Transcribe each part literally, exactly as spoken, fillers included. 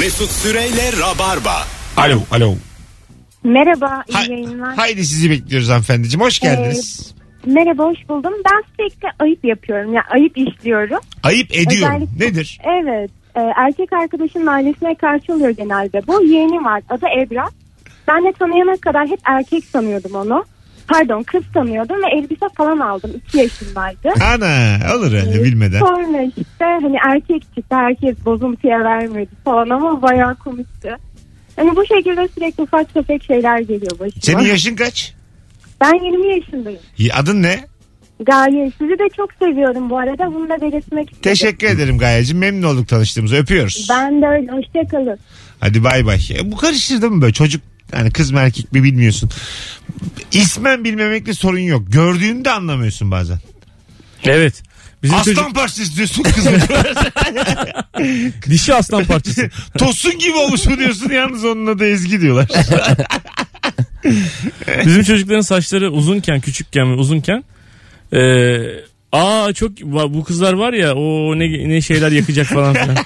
Mesut Süre ile Rabarba. Alo, alo. Merhaba, iyi ha- yayınlar. Haydi sizi bekliyoruz hanımefendiciğim. Hoş geldiniz. Ee, merhaba, hoş buldum. Ben sürekli ayıp yapıyorum. Yani ayıp işliyorum. Ayıp ediyorum. Özellikle, nedir? Evet. E, erkek arkadaşının ailesine karşı oluyor genelde. Bu yeğeni var. Adı Ebra. Ben de tanıyana kadar hep erkek sanıyordum onu. Pardon, kız sanıyordum ve elbise falan aldım. iki yaşındaydı. Ana, olur öyle ee, bilmeden. Sonra işte hani erkek çıktı. Herkes bozuntuya vermedi falan ama bayağı komikti. Yani bu şekilde sürekli ufak tefek şeyler geliyor başıma. Senin yaşın kaç? Ben yirmi yaşındayım. Adın ne? Gaye. Sizi de çok seviyorum bu arada. Bunu da belirtmek istedim. Teşekkür ederim Gaye'cim. Memnun olduk tanıştığımıza. Öpüyoruz. Ben de öyle. Hoşçakalın. Hadi bay bay. E, bu karıştırdı mı böyle çocuk? Yani kız mı erkek mi bilmiyorsun. İsmen bilmemekle sorun yok. Gördüğünü de anlamıyorsun bazen. Evet. Bizim aslan çocuk... parçası diyorsun kızım. Dişi aslan parçası. Tosun gibi olmuş mu diyorsun, yalnız onun adı Ezgi diyorlar. Bizim çocukların saçları uzunken, küçükken ve uzunken ee, aa çok bu kızlar var ya o ne, ne şeyler yakacak falan filan.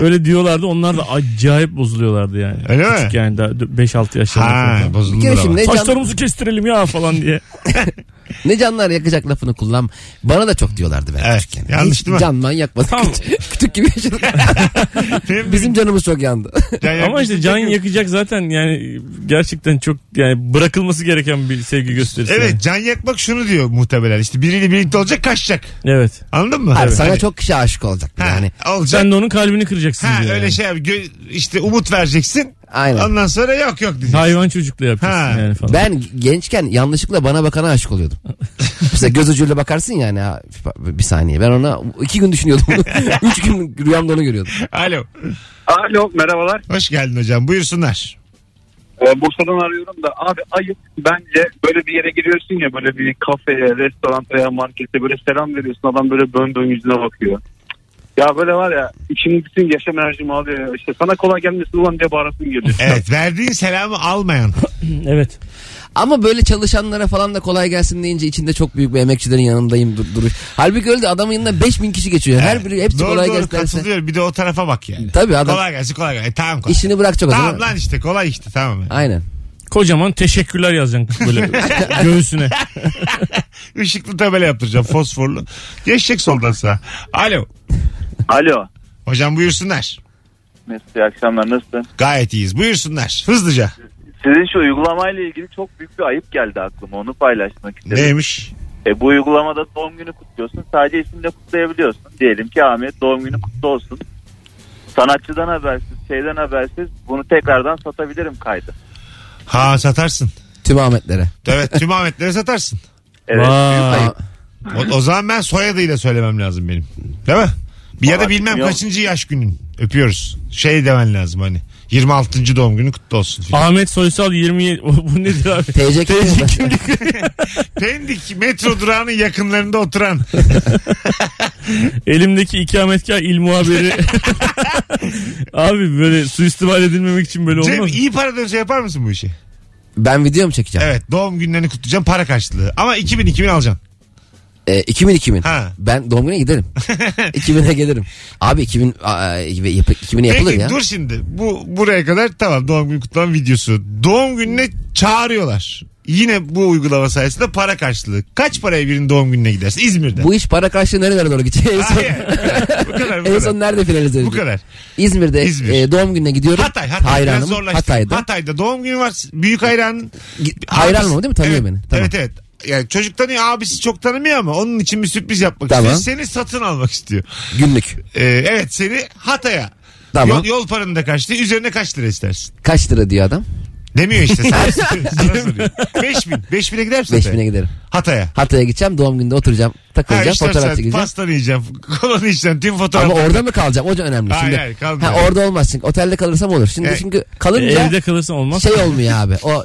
Öyle diyorlardı, onlar da acayip bozuluyorlardı yani. Öyle küçük mi? Yani daha beş altı yaşlarında bozulurlar. Saçlarımızı can... kestirelim ya falan diye. Ne canlar yakacak lafını kullan. Bana da çok diyorlardı ben evet, küçükken. Yanlış hiç değil mi? Canman yakmadı. Tamam. Kütük gibi yaşadık. Bizim canımız çok yandı. Can ama işte can yakacak zaten yani gerçekten çok yani bırakılması gereken bir sevgi gösterisi. Evet yani. Can yakmak şunu diyor muhtemelen işte biriyle birlikte olacak, kaçacak. Evet. Anladın mı? Abi, evet. Sana hani... çok kişi aşık olacak ha, yani. Olacak. Sen de onun kalbini kıracaksın ha, diyor. Öyle yani. Şey gö- işte umut vereceksin. Aynen. Ondan sonra yok yok diyeceksin. Hayvan çocukla yapacaksın ha. Yani falan. Ben gençken yanlışlıkla bana bakana aşık oluyordum. Mesela göz ucuyla bakarsın yani ya, bir saniye. Ben ona iki gün düşünüyordum. Üç gün rüyamda onu görüyordum. Alo. Alo, merhabalar. Hoş geldin hocam, buyursunlar. Ee, Bursa'dan arıyorum da abi ayıp bence böyle bir yere giriyorsun ya, böyle bir kafeye, restoranta ya markete böyle selam veriyorsun, adam böyle bön bön yüzüne bakıyor. Ya böyle var ya içimin bütün yaşam enerjimi alıyor. İşte sana kolay gelmesin ulan diye bağırasın geliyor. Evet, verdiğin selamı almayan. Evet. Ama böyle çalışanlara falan da kolay gelsin deyince içinde çok büyük bir emekçilerin yanındayım dur duruş. Halbuki öyle de adamın yanında beş bin kişi geçiyor. Her evet. Biri hepsi doğru, kolay doğru, gelsin. Doğru doğru katılıyorum. Bir de o tarafa bak yani. Tabii adam. Kolay gelsin kolay gelsin. E, tamam kolay. İşini bırak çok. Tamam lan işte kolay işte tamam. Yani. Aynen. Kocaman teşekkürler yazacaksın böyle göğsüne. Işıklı tabela yaptıracağım fosforlu. Geçecek soldan sağa. Alo. Alo. Hocam buyursunlar. Mesut, iyi akşamlar, nasılsın? Gayet iyiyiz, buyursunlar hızlıca. Sizin şu uygulamayla ilgili çok büyük bir ayıp geldi aklıma, onu paylaşmak istedim. Neymiş? E, bu uygulamada doğum günü kutluyorsun, sadece isimle kutlayabiliyorsun. Diyelim ki Ahmet doğum günü kutlu olsun. Sanatçıdan habersiz, şeyden habersiz bunu tekrardan satabilirim kaydı. Ha, satarsın. Tüm Ahmetlere. Evet, tüm Ahmetlere satarsın. Evet. O, o zaman ben soyadıyla söylemem lazım benim. Değil mi? Bir ya da bilmem yok. Kaçıncı yaş günün. Öpüyoruz. Şey demen lazım hani. yirmi altıncı doğum günü kutlu olsun. Falan. Ahmet Soysal yirmi yedi. Bu nedir abi? T C kimlik. Pendik metro durağının yakınlarında oturan. Elimdeki ikametgah il muhabiri. Abi böyle suistimal edilmemek için böyle olmaz. Cem iyi para dönse yapar mısın bu işi? Ben video mu çekeceğim? Evet, doğum günlerini kutlayacağım para karşılığı. Ama iki bin iki bin alacaksın. E, iki bin iki bin. Ha. Ben doğum gününe giderim. iki bine gelirim. Abi iki bin, iki bine yapılır peki, ya. Dur şimdi. Bu buraya kadar tamam, doğum günü kutlama videosu. Doğum gününe çağırıyorlar. Yine bu uygulama sayesinde para karşılığı. Kaç paraya birinin doğum gününe gidersin İzmir'de? Bu iş para karşılığı nerelere doğru gidecek? En son, bu kadar, bu en son nerede finalize edecek? Bu kadar. İzmir'de İzmir. e, doğum gününe gidiyorum. Hatay. Hatay. Hatay'da. Hatay'da doğum günü var. Büyük hayran. Hayran mı değil mi? Tanıyor evet, beni. Tamam. Evet evet. Yani çocuk tanıyor, abisi çok tanımıyor ama onun için bir sürpriz yapmak tamam. istiyor. Seni satın almak istiyor. Günlük. Ee, evet, seni Hatay'a. Tamam. Yol, yol paranı da kaç lira? Üzerine kaç lira istersin? Kaç lira diyor adam? Demiyor işte. Sana soruyor. beş bin. beş bine gider misin? beş bine giderim. Hatay'a. Hatay'a gideceğim. Doğum gününde oturacağım. Takılacağım. Fotoğraf çekeceğim. Pastanı yiyeceğim. Kolanı içeceğim. Tüm fotoğrafı. Ama orada mı kalacağım? O da önemli. Hayır şimdi, hayır kalmıyor. Ha, orada olmaz çünkü. Otelde kalırsam olur. Şimdi e, çünkü kalınca. Evde kalırsan olmaz. Şey olmuyor abi. O.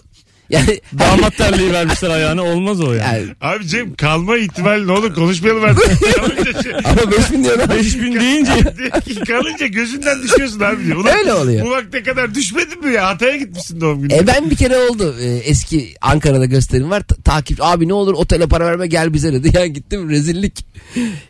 Yani damat terliği vermişler ayağına, olmaz o yani. yani. Abi Cem kalma ihtimali ne olur konuşmayalım artık. Şey, ama beş bin diyorlar. beş bin deyince kalınca gözünden düşüyorsun abi diyor. Ulan, öyle oluyor. Bu vakte kadar düşmedin mi ya? Hatay'a gitmişsin doğum günü. E ben bir kere oldu. E, eski Ankara'da gösterim var. Takip abi ne olur otele para verme gel bize dedi. Yani gittim rezillik.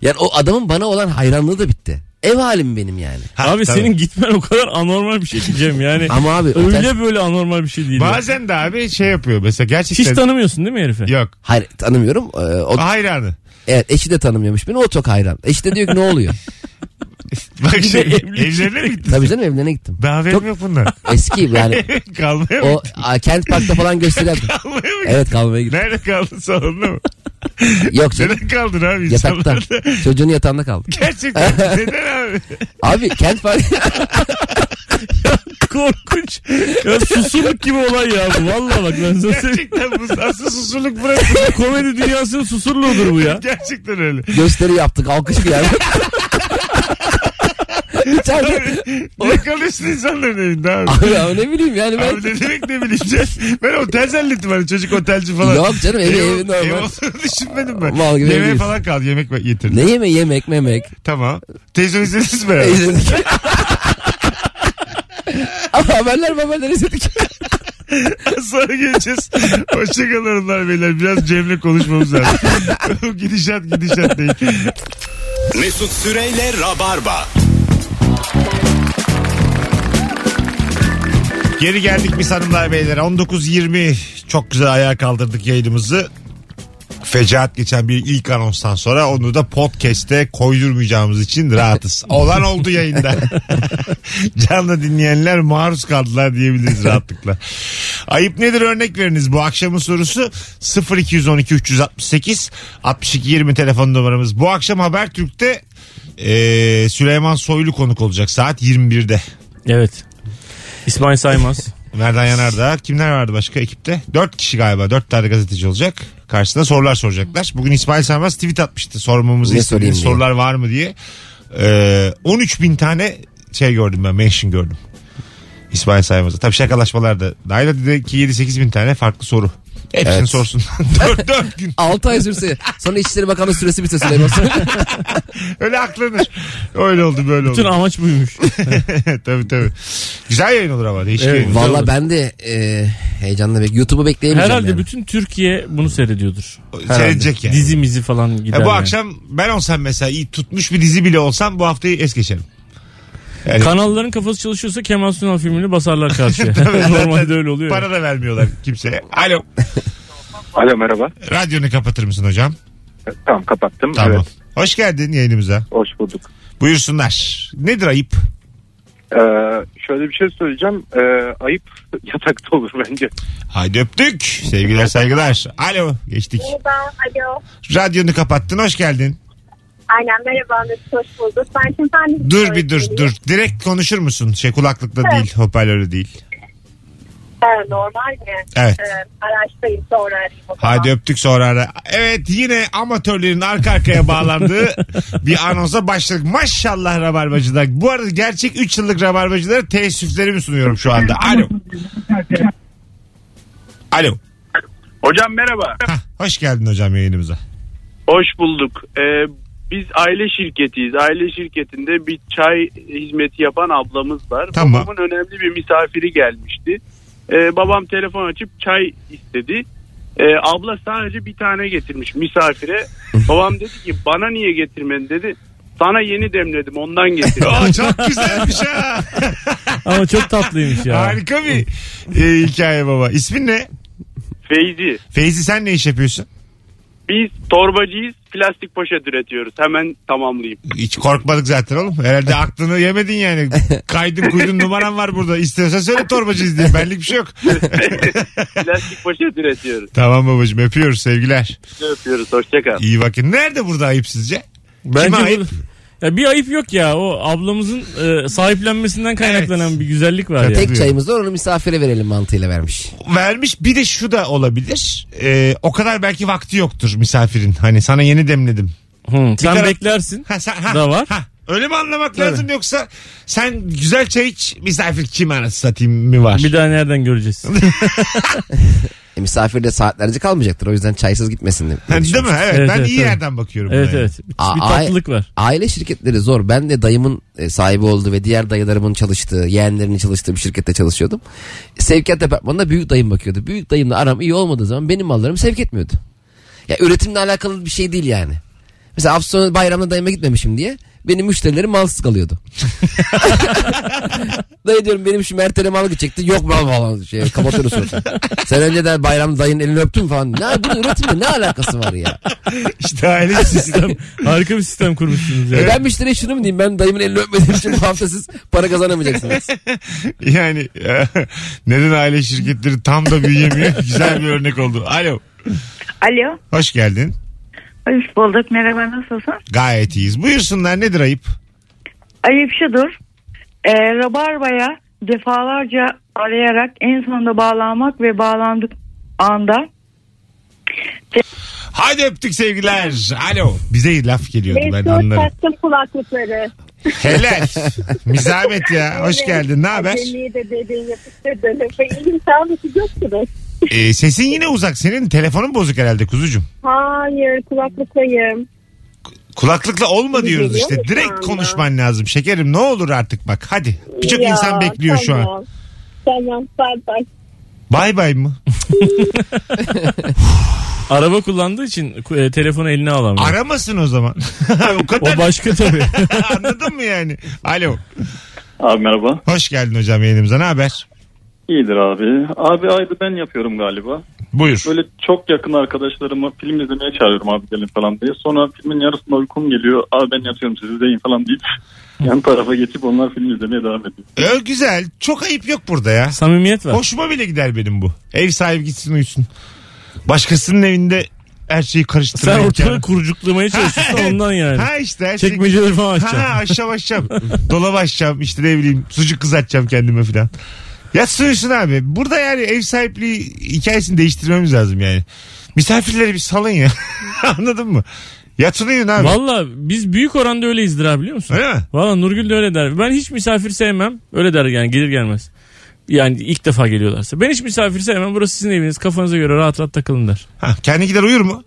Yani o adamın bana olan hayranlığı da bitti. ev halim benim yani. Ha, abi tabii. Senin gitmen o kadar anormal bir şey diyeceğim yani. Ama abi öyle otel... böyle anormal bir şey değil. Bazen de abi şey yapıyor mesela gerçekten. Hiç tanımıyorsun değil mi herifi? Yok. Hayır tanımıyorum. Ee, o... Hayranı. Evet eşi de tanımıyormuş beni, o çok hayran. Eşi de diyor ki ne oluyor? Bak şey, evlerine mi gittin? Tabii canım evlerine gittim. Ben haberim yok bundan. Eski yani. Kalmaya mı gittin? O Kent Park'ta falan gösterildi. Kalmaya mı gittin? Evet kalmaya gittim. Nerede kaldın salonda mı? Yok canım. Neden kaldın abi? Yatakta. Çocuğun yatağında kaldı. Gerçekten neden abi? Abi Kent Park... Korkunç. Ya Susurluk gibi olay ya bu. Vallahi bak ben zaten... Gerçekten bu asıl Susurluk burası. Komedi dünyasının Susurluğudur bu ya. Gerçekten öyle. Gösteri yaptık. Alkış bir yer. Ne kalıyorsun insanların evinde abi? Abi ya ne bileyim yani ben. Abi ne demek ne bileyim. Ben otel zannettim hani çocuk otelci falan. Yok canım evi evi normal. Ev olduğunu düşünmedim ben. Mal gibi yemeğe falan kaldı, yemek getirdim. Ne yemeği, yemek memek. Tamam. Televizyon izlediniz mi beraber? İzledik. Ama haberler haberler izledik. Sonra geleceğiz. Hoşçakalın hanımlar beyler. Biraz Cem'le konuşmamız lazım. Gidişat gidişat değil. Mesut Süre'yle Rabarba. Geri geldik biz hanımlar beyler. on dokuz yirmi çok güzel ayağa kaldırdık yayınımızı. Fecaat geçen bir ilk anonstan sonra onu da podcast'e koydurmayacağımız için rahatız. Olan oldu yayında. Canlı dinleyenler maruz kaldılar diyebiliriz rahatlıkla. Ayıp nedir örnek veriniz bu akşamın sorusu. Sıfır iki on iki üç altı sekiz altmış iki yirmi telefon numaramız. Bu akşam Habertürk'te Ee, Süleyman Soylu konuk olacak saat yirmi birde. Evet. İsmail Saymaz. Merdan Yanardağ. Kimler vardı başka ekipte? dört kişi galiba. dört tane gazeteci olacak. Karşısında sorular soracaklar. Bugün İsmail Saymaz tweet atmıştı. Sormamızı istediğin sorular var mı diye. Ee, on üç bin tane şey gördüm ben. Mention gördüm. İsmail Saymaz'a. Tabii şakalaşmalar da. Daira'daki yedi sekiz bin tane farklı soru. Hepsini evet. Sorsun. dört gün. altı ay sürse. Sonra İçişleri Bakanlığı süresi bitse Süleyman. Öyle aklanır. Öyle oldu böyle oldu. Bütün amaç buymuş. Tabii tabii. Güzel yayın olur ama. Değişik evet, yayın. Valla ben de e, heyecanla bekliyorum. YouTube'u bekleyemeyeceğim. Herhalde yani. Bütün Türkiye bunu seyrediyordur. Herhalde. Seyredecek yani. Dizi mizi falan gider. E, bu yani. Akşam ben olsam mesela iyi tutmuş bir dizi bile olsam bu haftayı es geçerim. Yani... Kanalların kafası çalışıyorsa Kemal Sunal filmini basarlar karşıya. Normalde öyle oluyor. Para yani. Da vermiyorlar kimseye. Alo. Alo merhaba. Radyonu kapatır mısın hocam? Tamam kapattım. Tamam. Evet. Hoş geldin yayınımıza. Hoş bulduk. Buyursunlar. Nedir ayıp? Ee, şöyle bir şey söyleyeceğim. Ee, ayıp yatakta olur bence. Haydi öptük. Sevgiler saygılar. Alo geçtik. Merhaba alo. Radyonu kapattın hoş geldin. Aynen merhaba Mesut hoş bulduk. Ben şimdi ben dur bir dur dur. Direkt konuşur musun? Şey kulaklıkla evet. Değil hoparlörü değil. Evet, normal mi? Evet. Ee, araçtayım sonra arayayım. Hadi öptük sonra ara. Evet yine amatörlerin arka arkaya bağlandığı bir anonsa başladık. Maşallah Rabarbacılar. Bu arada gerçek üç yıllık Rabarbacılara teessüflerimi sunuyorum şu anda. Alo. Alo. Hocam merhaba. Hah, hoş geldin hocam yayınımıza. Hoş bulduk. Ee, Biz aile şirketiyiz. Aile şirketinde bir çay hizmeti yapan ablamız var. Tamam. Babamın önemli bir misafiri gelmişti. Ee, babam telefon açıp çay istedi. Ee, abla sadece bir tane getirmiş misafire. Babam dedi ki bana niye getirmedin dedi. Sana yeni demledim ondan getirdim. Aa, çok güzelmiş ha. Ama çok tatlıymış ya. Harika bir ee, hikaye baba. İsmin ne? Feyzi. Feyzi sen ne iş yapıyorsun? Biz torbacıyız. Plastik poşet üretiyoruz. Hemen tamamlayayım. Hiç korkmadık zaten oğlum. Herhalde aklını yemedin yani. Kaydın kuydun numaran var burada. İstiyorsan söyle torbacıyız diye. Benlik bir şey yok. Plastik poşet üretiyoruz. Tamam babacığım öpüyoruz sevgiler. Öpüyoruz hoşçakal. İyi bakın. Nerede burada ayıp sizce? Bence kime ayıp? Ya bir ayıp yok ya. O ablamızın e, sahiplenmesinden kaynaklanan evet. Bir güzellik var. Ya, tek çayımız var onu misafire verelim mantığıyla vermiş. Vermiş bir de şu da olabilir. E, o kadar belki vakti yoktur misafirin. Hani sana yeni demledim. Hı, sen taraf... beklersin. Ha, sen, ha, da var. Ha. Öyle mi anlamak tabii. Lazım yoksa sen güzel çay iç misafir kim anası satayım mı var? Bir daha nereden göreceğiz? e, misafir de saatlerce kalmayacaktır o yüzden çaysız gitmesin. De, yani değil mi? Evet, evet ben evet, iyi tabii. Yerden bakıyorum. Evet buna. Evet. Bir, A- bir tatlılık var. Aile şirketleri zor. Ben de dayımın e, sahibi olduğu ve diğer dayılarımın çalıştığı, yeğenlerinin çalıştığı bir şirkette çalışıyordum. Sevkiyat departmanında büyük dayım bakıyordu. Büyük dayımla aram iyi olmadığı zaman benim mallarım sevk etmiyordu. Ya üretimle alakalı bir şey değil yani. Mesela hafta sonu bayramda dayıma gitmemişim diye benim müşterilerim malsız kalıyordu. Dayı diyorum, benim şu Mert'e mal gidecekti. Yok mal falan şey kapatıyoruz sonra. Sen önceden bayramda dayının elini öptün falan. Ne bunun üretimle ne alakası var ya? İşte aile sistem. Harika bir sistem kurmuşsunuz ya. E ben müşteriye şunu mu diyeyim? Ben dayımın elini öpmediğim için bu hafta siz para kazanamayacaksınız. Yani neden aile şirketleri tam da büyüyemiyor? Güzel bir örnek oldu. Alo. Alo. Hoş geldin. Hoş bulduk. Merhaba, nasılsın? Gayet iyiyiz. Buyursunlar, nedir ayıp? Ayıp şudur. E, Rabarba'ya defalarca arayarak en sonunda bağlanmak ve bağlandık anda. Haydi öptük sevgiler. Alo. Bize laf geliyordu, ben anlarım. Mesut taktım kulaklıkları. Helal. Mizamet ya. Hoş geldin. Ne haber? Deliği de dediğin yapıştırdım. İyiyim, sağ olun. Siz yoksunuz. E, sesin yine uzak senin. Telefonun bozuk herhalde kuzucuğum. Hayır, kulaklıklayım. Kulaklıkla olma diyoruz işte. Direkt konuşman lazım. Şekerim, ne olur artık bak. Hadi. Birçok ya, insan bekliyor tamam. Şu an. Tamam. Bye bye. Bye bye mı? Araba kullandığı için e, telefonu eline alamıyor. Aramasın o zaman. O kadar. O başka tabii. Anladın mı yani? Alo. Abi merhaba. Hoş geldin hocam yayınımıza. Ne haber? İyidir abi. Abi ayıbı ben yapıyorum galiba. Buyur. Böyle çok yakın arkadaşlarımı film izlemeye çağırıyorum, abi gelin falan diye. Sonra filmin yarısında uykum geliyor. Abi ben yatıyorum, siz izleyin falan deyip yan tarafa geçip onlar film izlemeye devam ediyor. Öyle güzel. Çok ayıp yok burada ya. Samimiyet var. Hoşuma bile gider benim bu. Ev sahibi gitsin uyusun. Başkasının evinde her şeyi karıştırmaya. Sen ortalığı kurucuklamaya çalışıyorsun ondan yani. Ha işte. Her çekmeceleri şey... falan açacağım. Ha aşağı açacağım. Dolabı açacağım. İşte ne bileyim sucuk kızartacağım kendime falan. Yatsın uyusun abi. Burada yani ev sahipliği hikayesini değiştirmemiz lazım yani. Misafirleri bir salın ya. Anladın mı? Yatsın uyuyun abi. Valla biz büyük oranda öyleyizdir abi, biliyor musun? Öyle mi? Valla Nurgül de öyle der. Ben hiç misafir sevmem. Öyle der yani, gelir gelmez. Yani ilk defa geliyorlarsa. Ben hiç misafir sevmem. Burası sizin eviniz. Kafanıza göre rahat rahat takılın der. Ha, kendi gider uyur mu?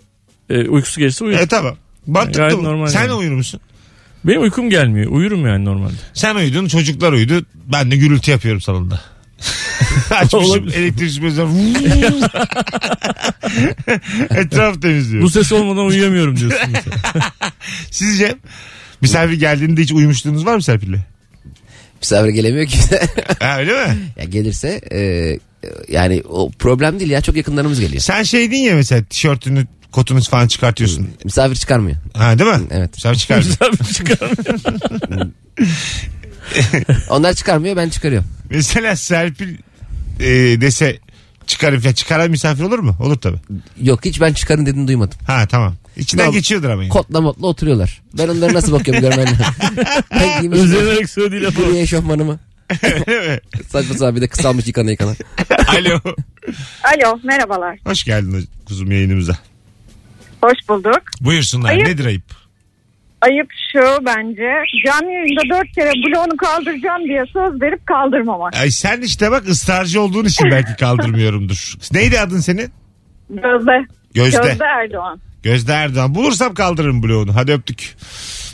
E, uykusu gelirse uyur. E tamam. Mantıklı yani, normal. Sen yani. Uyur musun? Benim uykum gelmiyor. Uyurum yani normalde. Sen uyudun, çocuklar uyudu. Ben de gürültü yapıyorum salonda. Açmışım elektrik süpürgesi. Etraf temizliyor. Bu ses olmadan uyuyamıyorum diyorsun. Sizce misafir geldiğinde hiç uyumuşluğunuz var mı Serpil'le? Misafir gelemiyor ki. Ha, öyle mi? Ya gelirse e, yani o problem değil ya, çok yakınlarımız geliyor. Sen şey din ya mesela, tişörtünü kotunu falan çıkartıyorsun. Misafir çıkarmıyor. Ha değil mi? Evet. Misafir çıkarmıyor. Misafir çıkarmıyor. Onlar çıkarmıyor, ben çıkarıyorum. Mesela Serpil e, dese çıkarıp ya çıkaran misafir olur mu? Olur tabii. Yok, hiç ben çıkarın dediğini duymadım. Ha tamam. İçinden tamam. Geçiyordur ama. Yani. Kotla motla oturuyorlar. Ben onlara nasıl bakıyorum görmenle. Özenerek söylediği lafı. Giyim eşofmanımı. Saçma sapan, bir de kısalmış yıkana yıkana. Alo. Alo merhabalar. Hoş geldin kuzum yayınımıza. Hoş bulduk. Buyursunlar. Ayıp. Nedir ayıp? Ayıp şu bence. Canlı yayında dört kere bloğunu kaldıracağım diye söz verip kaldırmamak. Ay sen işte bak ısrarcı olduğun için belki kaldırmıyorumdur. Neydi adın senin? Gözde. Gözde. Gözde Erdoğan. Gözde Erdoğan. Bulursam kaldırırım bloğunu. Hadi öptük.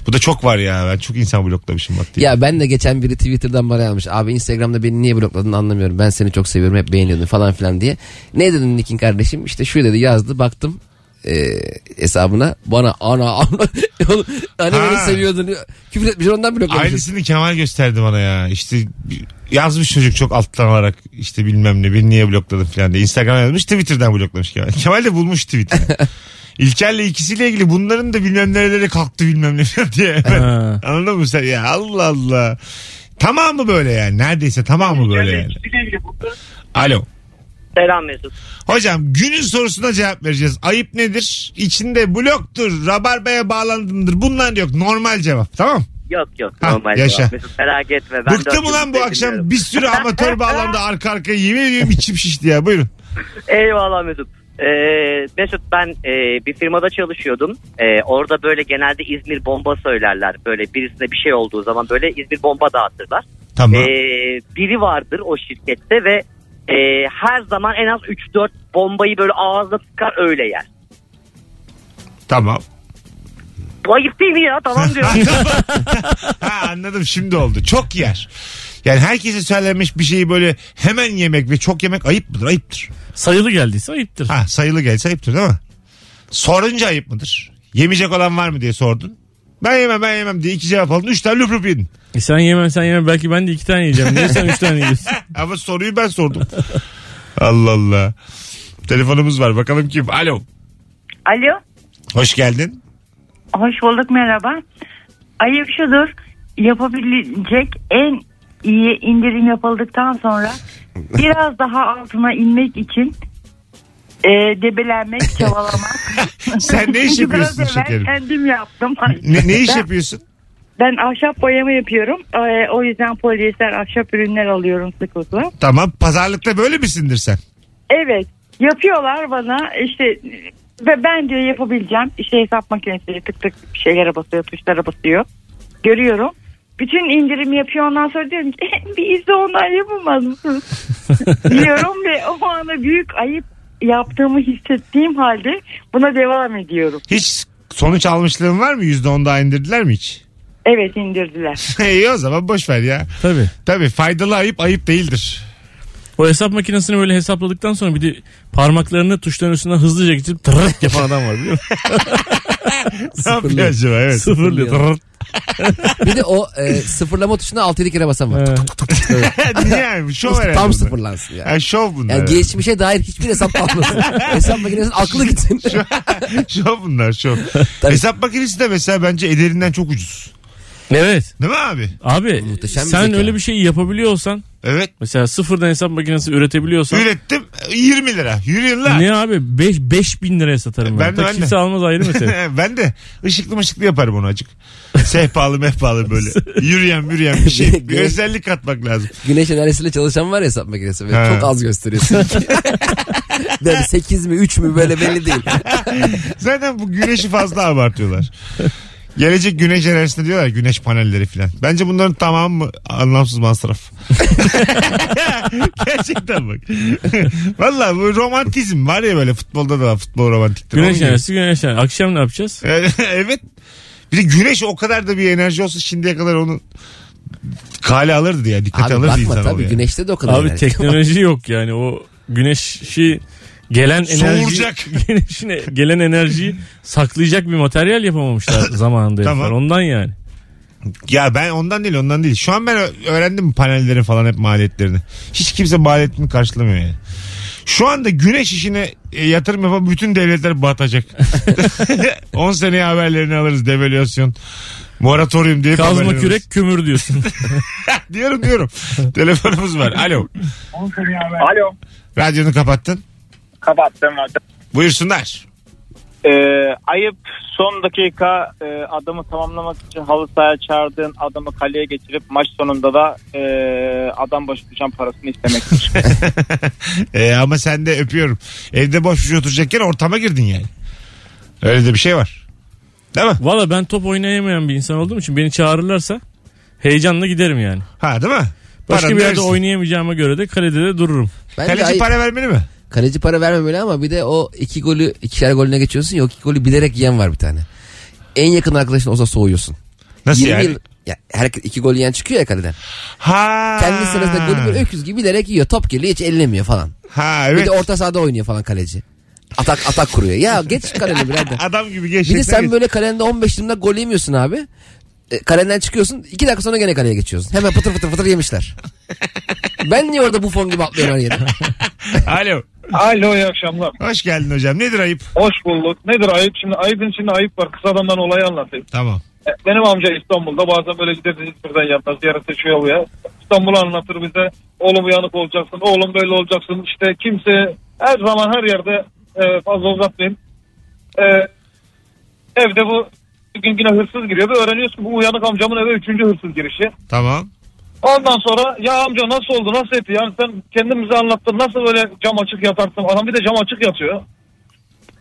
Bu da çok var ya. Ben çok insan bloklamışım bak diye. Ya ben de geçen biri Twitter'dan bana yazmış. Abi Instagram'da beni niye blokladın anlamıyorum. Ben seni çok seviyorum, hep beğeniyordun falan filan diye. Ne dedin Nick'in kardeşim? İşte şu dedi, yazdı baktım. E, hesabına bana ana ana hani ha. Beni seviyordun küfür etmiş, ondan bloklamışım. Aynısını Kemal gösterdi bana ya, işte yazmış çocuk çok alttan alarak işte bilmem ne, beni niye blokladın falan diye Instagram'a yazmış, Twitter'dan bloklamış Kemal. Kemal de bulmuş Twitter'ı. İlker'le ikisiyle ilgili bunların da bilmem nerelere kalktı bilmem ne diye. Anladın mı sen ya, Allah Allah. Tamamı böyle yani, neredeyse tamamı böyle yani. Alo. Selam Mesut. Hocam günün sorusuna cevap vereceğiz. Ayıp nedir? İçinde bloktur, Rabarba'ya bağlandındır. Bunlar yok. Normal cevap. Tamam? Yok yok. Ha, normal yaşa. Cevap. Mesut merak etme. Ben bıktım ulan bu akşam dinliyorum. Bir sürü amatör bağlandı arka arkaya. Yemin ediyorum içim şişti ya. Buyurun. Eyvallah Mesut. Ee, Mesut ben e, bir firmada çalışıyordum. Ee, orada böyle genelde İzmir bomba söylerler. Böyle birisine bir şey olduğu zaman böyle İzmir bomba dağıtırlar. Tamam. Ee, biri vardır o şirkette ve Ee, her zaman en az üç dört bombayı böyle ağzına tıkar öyle yer. Tamam. Ayıp değil mi ya? Tamam diyorum. Ha, anladım, şimdi oldu. Çok yer. Yani herkese söylenmiş bir şeyi böyle hemen yemek ve çok yemek ayıp mıdır? Ayıptır. Sayılı geldiyse ayıptır. Ha, sayılı geldiyse ayıptır değil mi? Sorunca ayıp mıdır? Yemeyecek olan var mı diye sordun. Ben yemem ben yemem diye iki cevap aldın. Üç tane lüp lüp yedin. E sen yemem sen yemem. Belki ben de iki tane yiyeceğim. Niye sen üç tane yiyorsun? Ama soruyu ben sordum. Allah Allah. Telefonumuz var. Bakalım kim? Alo. Alo. Hoş geldin. Hoş bulduk, merhaba. Ayıp şudur. Yapabilecek en iyi indirim yapıldıktan sonra biraz daha altına inmek için e, debelenmek, çabalamak. Sen ne iş yapıyorsun şekerim? Kendim yaptım. Ne, ne iş ben, yapıyorsun? Ben ahşap boyama yapıyorum. E, o yüzden polyester ahşap ürünler alıyorum sıklıkla. Tamam. Pazarlıkta böyle misindir sen? Evet. Yapıyorlar bana işte... Ve ben diyor yapabileceğim. İşte hesap makinesi tık tık şeylere basıyor, tuşlara basıyor. Görüyorum. Bütün indirimi yapıyor, ondan sonra diyorum ki bir izle ondan yapamaz mısınız? Diyorum ve o anda büyük ayıp yaptığımı hissettiğim halde buna devam ediyorum. Hiç sonuç almışlığın var mı? yüzde on daha indirdiler mi hiç? Evet, indirdiler. İyi, o zaman boşver ya. Tabii. Tabii, faydalı ayıp ayıp değildir. O hesap makinesini böyle hesapladıktan sonra bir de parmaklarını tuşların üstünden hızlıca geçip tırırt yapan adam var, biliyor musun? Ne yapıyor acaba? Evet. Sıfırlıyor. Bir de o e, sıfırlama tuşuna altı yedi kere basan var. Niye yani? Şov herhalde. Tam sıfırlansın yani. Yani şov bunlar. Yani geçmişe dair hiçbir hesap kalmasın. Hesap makinesinin aklı gitsin. Şov bunlar, şov. Tabii. Hesap makinesi de mesela bence ederinden çok ucuz. Evet. Değil mi abi? Abi muhteşem, sen öyle bir şeyi yapabiliyorsan, evet. Mesela sıfırdan hesap makinesi üretebiliyorsan. Ürettim yirmi lira. Yürüyün lan. Ne abi? beş bin liraya satarım. Ben, ben de. Kimse almaz, ayrı mesele. Ben de ışıklı mışıklı yaparım onu acık. Sehpalı mehpalı böyle. Yürüyen yürüyen bir şey. Bir güneş, özellik katmak lazım. Güneş enerjisiyle çalışan var ya hesap makinesi. Çok az gösteriyorsun. Yani sekiz mi üç mü böyle belli değil. Zaten bu güneşi fazla abartıyorlar. Gelecek güneş enerjisinde diyorlar, güneş panelleri filan. Bence bunların tamamı anlamsız masraf. Gerçekten bak. Valla bu romantizm var ya, böyle futbolda da futbol romantiktir. Güneş enerjisi, güneş enerjisi. Akşam ne yapacağız? Evet. Bir de güneş o kadar da bir enerji olsa şimdiye kadar onu kale alırdı ya. Dikkate alırdı insan. Abi bakma tabii yani. Güneşte de o kadar. Abi teknoloji yok yani, o güneşi... Gelen enerji, gelen enerjiyi saklayacak bir materyal yapamamışlar zamanında. Tamam. Ondan yani. Ya ben ondan değil ondan değil. Şu an ben öğrendim panellerin falan hep maliyetlerini. Hiç kimse maliyetini karşılamıyor yani. Şu anda güneş işine yatırım yapan bütün devletler batacak. on seneye haberlerini alırız, devalüasyon. Moratorium diye. Kazma kürek kömür diyorsun. diyorum diyorum. Telefonumuz var. Alo. Alo. Radyonu kapattın. Kapattım. Buyursunlar. Ee, ayıp son dakika e, adamı tamamlamak için halı sahaya çağırdığın adamı kaleye getirip maç sonunda da e, adam başı düşen parasını istemektir. e, ama sen de öpüyorum. Evde boş boş oturacakken ortama girdin yani. Öyle de bir şey var. Değil mi? Valla ben top oynayamayan bir insan olduğum için beni çağırırlarsa heyecanla giderim yani. Ha, değil mi? Başka Paran bir yerde dersin. Oynayamayacağıma göre de kalede de dururum. Bence kaleci ayıp... para vermeli mi? Kaleci para vermemeli, ama bir de o iki golü, ikişer golüne geçiyorsun ya, o iki golü bilerek yiyen var bir tane. En yakın arkadaşın olsa soğuyorsun. Nasıl yani? Yıl, ya herkes iki golü yiyen çıkıyor ya kaleden. Ha. Kendi sırasında golü böyle öküz gibi bilerek yiyor. Top geliyor, hiç ellemiyor falan. Ha, evet. Bir de orta sahada oynuyor falan kaleci. Atak atak kuruyor. Ya geç kaleni birader. Adam gibi geç. Bir de sen geç. Böyle kalende on beş yirmi gol yemiyorsun abi. Kalenden çıkıyorsun, iki dakika sonra gene kaleye geçiyorsun. Hemen fıtır fıtır fıtır yemişler. Ben niye orada Buffon gibi atlıyorum her yere? Alo. Alo, iyi akşamlar. Hoş geldin hocam. Nedir ayıp? Hoş bulduk. Nedir ayıp? Şimdi ayıbın içinde ayıp var. Kısa adamdan olayı anlatayım. Tamam. Benim amca İstanbul'da bazen böyle gideriz, İzmir'den yapmaz. Yarısı şu yavuya. İstanbul'u anlatır bize. Oğlum uyanık olacaksın. Oğlum böyle olacaksın. İşte kimse her zaman her yerde fazla uzatmayın. Evde bu gün yine hırsız giriyor ve öğreniyorsun bu uyanık amcamın eve üçüncü hırsız girişi. Tamam. Ondan sonra ya amca nasıl oldu, nasıl etti yani, sen kendimize anlattın, nasıl böyle cam açık yatarsın, adam bir de cam açık yatıyor.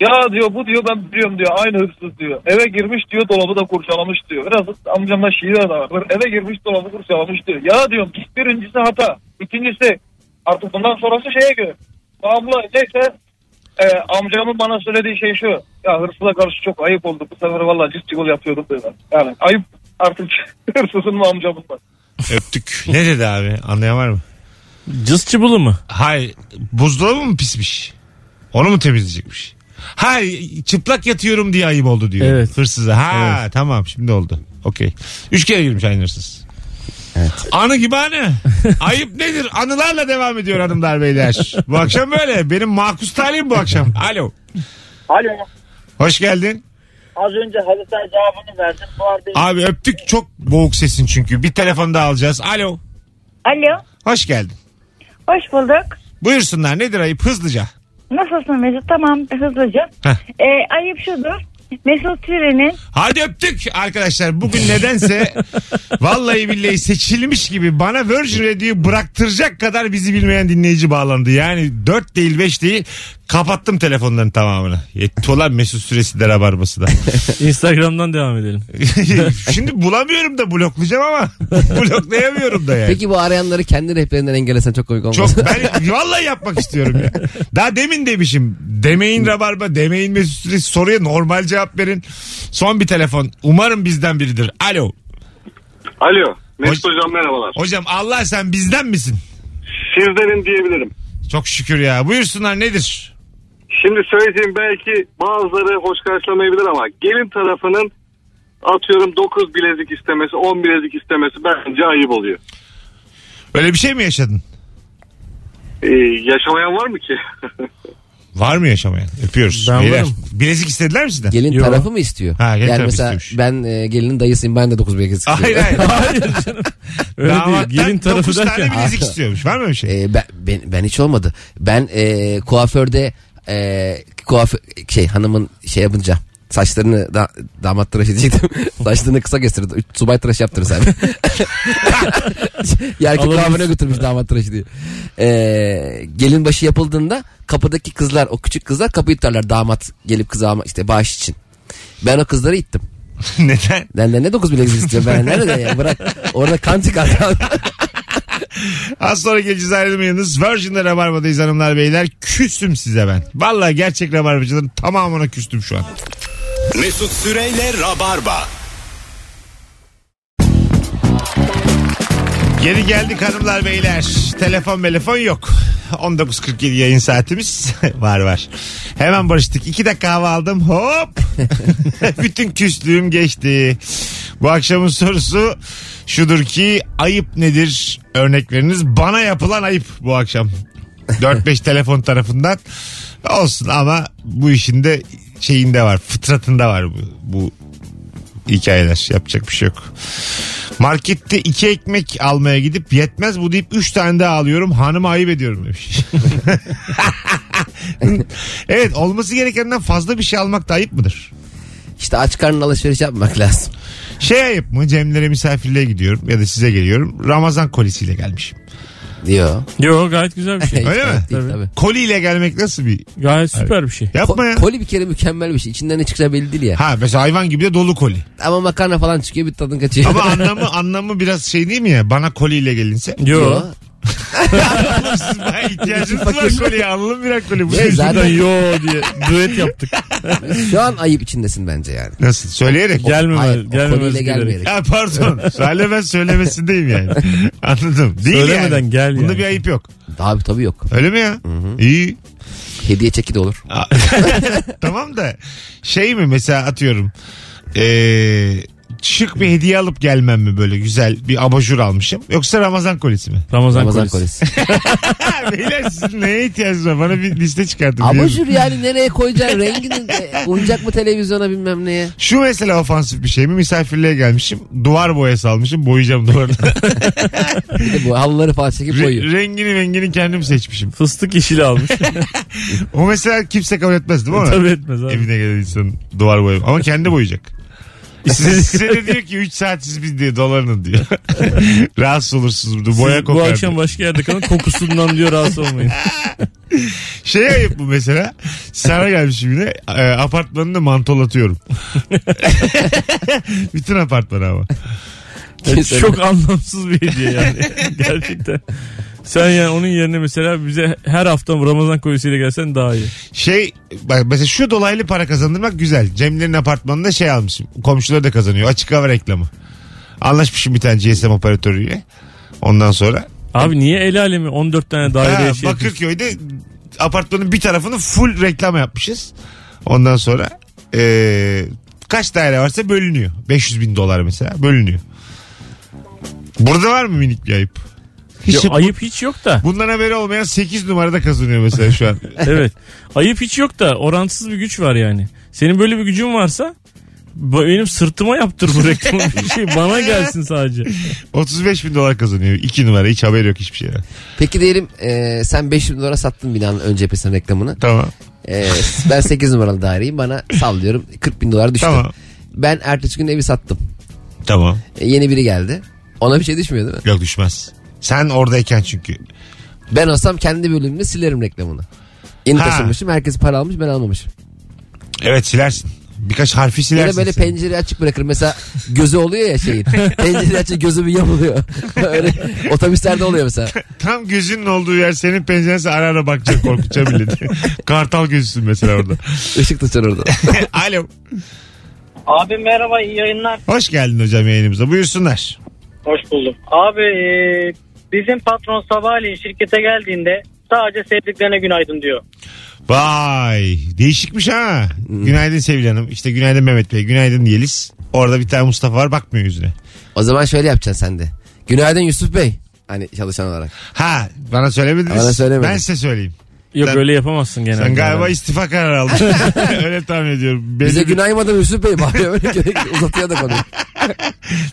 Ya diyor bu diyor ben biliyorum diyor, aynı hırsız diyor. Eve girmiş diyor, dolabı da kurcalamış diyor. Biraz amcamda şiirler de var. Eve girmiş dolabı kurcalamış diyor. Ya diyorum birincisi hata, ikincisi artık bundan sonrası şeye göre. Abla neyse. Ee, amcamın bana söylediği şey şu. Ya hırsıza karşı çok ayıp oldu. Bu sefer valla cistigol yapıyordum diyorlar. Yani ayıp artık hırsızın mı amcamın mı? Öptük. Ne dedi abi? Anlayan var mı? Cızcıbılı mı? Hayır. Buzdolabı mı pismiş? Onu mu temizleyecekmiş? Ha, çıplak yatıyorum diye ayıp oldu diyor. Evet. Hırsıza. Ha evet. Tamam, şimdi oldu. Okey. Üç kere girmiş aynı hırsız. Evet. Anı gibi anı. Ayıp nedir? Anılarla devam ediyor hanımlar beyler. Bu akşam böyle. Benim makus talim bu akşam. Alo. Alo. Hoş geldin. Az önce harita cevabını verdim. Bu arada... Abi öptük, çok boğuk sesin çünkü. Bir telefon daha alacağız. Alo. Alo. Hoş geldin. Hoş bulduk. Buyursunlar, nedir ayıp hızlıca? Nasılsın Mesut? Tamam, hızlıca. Ee, ayıp şudur. Mesut Süre'nin... Hadi öptük arkadaşlar. Bugün nedense vallahi billahi seçilmiş gibi bana Virgin Radio'yu bıraktıracak kadar bizi bilmeyen dinleyici bağlandı. Yani dört değil beş değil. Kapattım telefonların tamamını. Yetti olan Mesut Süresi de Rabarbası da. Instagram'dan devam edelim. Şimdi bulamıyorum da bloklayacağım ama bloklayamıyorum da yani. Peki bu arayanları kendi rehberinden engellesen çok komik olmaz. Çok, ben vallahi yapmak istiyorum ya. Daha demin demişim. Demeyin Rabarba, demeyin Mesut Süresi, soruya normal cevap verin. Son bir telefon. Umarım bizden biridir. Alo. Alo. Mesut Hoc- hocam merhabalar. Hocam Allah, sen bizden misin? Sizdenim diyebilirim. Çok şükür ya. Buyursunlar, nedir? Şimdi söyleyeyim, belki bazıları hoş karşılamayabilir ama gelin tarafının atıyorum dokuz bilezik istemesi, on bilezik istemesi bence ayıp oluyor. Öyle bir şey mi yaşadın? Ee, yaşamayan var mı ki? Var mı yaşamayan? Öpüyoruz. Bilezik istediler mi sizden? Gelin Yo. tarafı mı istiyor? Ha, gelin yani mesela istiyormuş. Ben e, gelinin dayısıyım, ben de dokuz bilezik istiyorum. Hayır hayır. Hayır canım. Öyle Damattan değil. Gelin tarafı dokuz tane bilezik istiyormuş. Var mı bir şey? E, ben, ben, ben hiç olmadı. Ben e, kuaförde e, kuaför, şey hanımın şey yapınca saçlarını da, damat tıraş edecektim. Saçlarını kısa gösterdi. Subay tıraş yaptırırız abi. Erkek kahvene götürmüş damat tıraşı diye. Ee, gelin başı yapıldığında kapıdaki kızlar, o küçük kızlar kapıyı tutarlar. Damat gelip kızı almak işte bağış için. Ben o kızları ittim. Neden? Ben de ne dokuz bilezik istiyorum ben. Nerede ya? Bırak. Orada kan çıkar. Az sonra geleceğiz, ayrılmayınız. Virgin'de Rabarba'dayız hanımlar beyler. Küstüm size ben. Vallahi gerçek Rabarbacıların tamamına küstüm şu an. Mesut Süre'yle Rabarba. Geri geldik hanımlar beyler. Telefon telefon yok. on dokuz kırk yedi yayın saatimiz. Var var. Hemen barıştık. iki dakika hava aldım. Hop. Bütün küslüğüm geçti. Bu akşamın sorusu şudur ki ayıp nedir? Örnek veriniz. Bana yapılan ayıp bu akşam. dört beş telefon tarafından. Olsun ama bu işin de şeyinde var. Fıtratında var bu, bu hikayeler. Yapacak bir şey yok. Markette iki ekmek almaya gidip yetmez bu deyip üç tane daha alıyorum. Hanıma ayıp ediyorum demiş. Evet, olması gerekenden fazla bir şey almak da ayıp mıdır? İşte aç karnına alışveriş yapmak lazım. Şey ayıp mı? Cemlere misafirliğe gidiyorum ya da size geliyorum. Ramazan kolisiyle gelmişim. Yo. Yo, gayet güzel bir şey. Öyle mi? Tabii. Tabii. Koliyle gelmek nasıl bir... Gayet süper bir şey. Yapma ya. Koli bir kere mükemmel bir şey. İçinden ne çıkacağı belli değil ya. Ha, mesela hayvan gibi de dolu koli. Ama makarna falan çıkıyor, bir tadın kaçıyor. Ama anlamı anlamı biraz şey değil mi ya? Bana koliyle gelinse. Yo. Yo. Siz bayağı ihtiyacınız var koliye. Anılın birer koli. Bu şey zaten yo diye düet yaptık. Şu an ayıp içindesin bence yani. Nasıl? Söyleyerek. Gelmemez. Gelmemez. Gelmeyerek. Ha, pardon. Söyle, ben söylemesindeyim yani. Anladım. Değil Söylemeden yani. Gel Bunda yani. Bir ayıp yok. Abi tabii yok. Öyle mi ya? Hı-hı. İyi. Hediye çeki de olur. Tamam da şey mi mesela, atıyorum. Eee... Şık bir hediye alıp gelmem mi, böyle güzel bir abajur almışım, yoksa Ramazan kolisi mi? Ramazan, Ramazan kolisi. Beyler sizin neye ihtiyacınız var? Bana bir liste çıkartın. Abajur yani nereye koyacaksın? Rengini oyuncak mı, televizyona, bilmem neye? Şu mesela ofansif bir şey mi? Misafirliğe gelmişim, duvar boyası almışım, boyayacağım duvarını. Bir de bu halıları falan çekip boyuyor. Rengini rengini kendim seçmişim. Fıstık yeşili almışım. O mesela kimse kabul etmez değil mi ona? Tabii etmez abi. Evine gelen insanın duvar boyayım ama kendi boyayacak. Size diyor ki üç saat siz biz diye dolanın diyor. Rahatsız olursunuz burada, boya kokar. Bu akşam diyor. Başka yerde kalın, kokusundan diyor rahatsız olmayın. Şey ayıp bu mesela. Sana gelmişim yine e, apartmanını mantolatıyorum. Bütün apartmanı ama. Yani çok anlamsız bir hediye yani. Gerçekten. Sen yani onun yerine mesela bize her hafta Ramazan kolisiyle gelsen daha iyi. Şey bak mesela şu dolaylı para kazandırmak güzel. Cemlerin apartmanında şey almışım. Komşular da kazanıyor. Açık hava reklamı. Anlaşmışım bir tane G S M operatörüyle. Ondan sonra. Abi niye el alemi on dört tane daire yaşayalım? Bakırköy'de apartmanın bir tarafını full reklama yapmışız. Ondan sonra e, kaç daire varsa bölünüyor. beş yüz bin dolar mesela bölünüyor. Burada var mı minik bir ayıp? Hiç yok, ayıp hiç yok da. Bundan haberi olmayan sekiz numarada kazanıyor mesela şu an. Evet. Ayıp hiç yok da orantısız bir güç var yani. Senin böyle bir gücün varsa benim sırtıma yaptır bu reklamı. Bir şey bana gelsin sadece. otuz beş bin dolar kazanıyor. iki numara hiç haber yok hiçbir şey. Peki diyelim e, sen beş bin dolara sattın binanın ön cephesinin reklamını. Tamam. E, ben sekiz numaralı daireyim, bana sallıyorum kırk bin dolar düştü. Tamam. Ben ertesi gün evi sattım. Tamam. E, yeni biri geldi. Ona bir şey düşmüyor değil mi? Yok, düşmez. Sen oradayken çünkü. Ben olsam kendi bölümünü silerim reklamını. Yeni taşınmışım, herkes para almış, ben almamışım. Evet, silersin. Birkaç harfi silersin. Ya böyle sen pencereyi açık bırakır. Mesela gözü oluyor ya şeyin. Pencereyi açık gözü bir yapılıyor. Öyle otobüslerde oluyor mesela. Tam gözünün olduğu yer senin penceresi, ara ara bakacak, korkutacak milleti. Kartal gözüsün mesela orada. Işık tutar orada. Alo. Abi merhaba, iyi yayınlar. Hoş geldin hocam yayınımıza, buyursunlar. Hoş buldum. Abi e, bizim patron sabahleyin şirkete geldiğinde sadece sevdiklerine günaydın diyor. Vay, değişikmiş ha. Günaydın Sevil Hanım. İşte günaydın Mehmet Bey, günaydın Yeliz. Orada bir tane Mustafa var, bakmıyor yüzüne. O zaman şöyle yapacaksın sen de. Günaydın Yusuf Bey. Hani çalışan olarak. Ha, bana söylemediniz. Bana söylemedin. Ben size söyleyeyim. Yok sen, öyle yapamazsın genelde. Sen galiba yani istifa kararı aldın. Öyle tahmin ediyorum. Belli bize bir... günaymadım Yusuf Bey. Öyle gerekli uzatıyor da konuyu.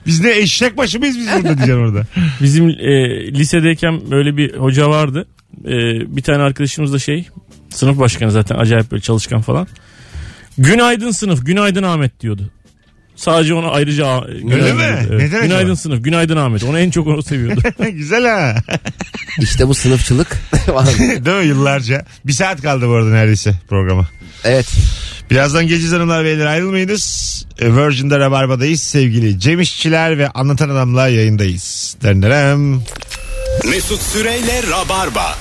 Biz ne eşek başı mıyız biz burada diyeceksin orada. Bizim e, lisedeyken böyle bir hoca vardı. E, bir tane arkadaşımız da şey, sınıf başkanı zaten, acayip böyle çalışkan falan. Günaydın sınıf, günaydın Ahmet diyordu. Sadece ona ayrıca öyle mi? Evet. Günaydın acaba? Sınıf, günaydın Ahmet. Onu en çok onu seviyordu. Güzel ha. İşte bu sınıfçılık. Değil mi, yıllarca? Bir saat kaldı bu arada neredeyse programa. Evet. Birazdan geleceğiz hanımlar beyler, ayrılmayınız. Virgin'de Rabarba'dayız sevgili Cem İşçiler ve Anlatan Adam'la yayındayız. Dernerim. Mesut Süre'yle Rabarba.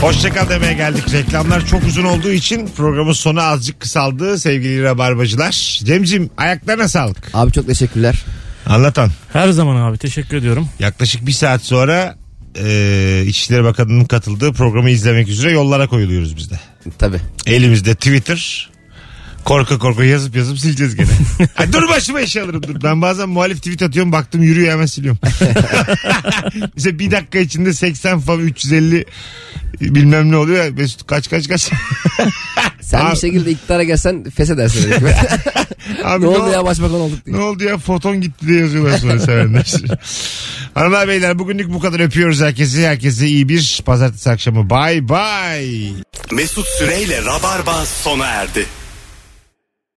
Hoşçakal demeye geldik. Reklamlar çok uzun olduğu için programın sonu azıcık kısaldı sevgili Rabarbacılar. Cem'cim, ayaklarına sağlık. Abi çok teşekkürler. Anlatan. Her zaman abi, teşekkür ediyorum. Yaklaşık bir saat sonra e, İçişleri Bakanı'nın katıldığı programı izlemek üzere yollara koyuluyoruz biz de. Tabii. Elimizde Twitter. Korka korka yazıp yazıp sileceğiz gene. Ay, dur başıma iş alırım dur. Ben bazen muhalif tweet atıyorum, baktım yürüyor, hemen siliyorum. İşte bir dakika içinde seksen falan üç yüz elli bilmem ne oluyor. Mesut kaç kaç kaç. Sen abi, bir şekilde iktidara gelsen feshedersin. Abi, ne, ne oldu ya başbakan olduk diye. Ne oldu ya foton gitti diye yazıyorlar sonra sevenler. Hanımlar beyler, bugünlük bu kadar, öpüyoruz herkesi. Herkese iyi bir pazartesi akşamı. Bye bye. Mesut Süreyle Rabarba sona erdi.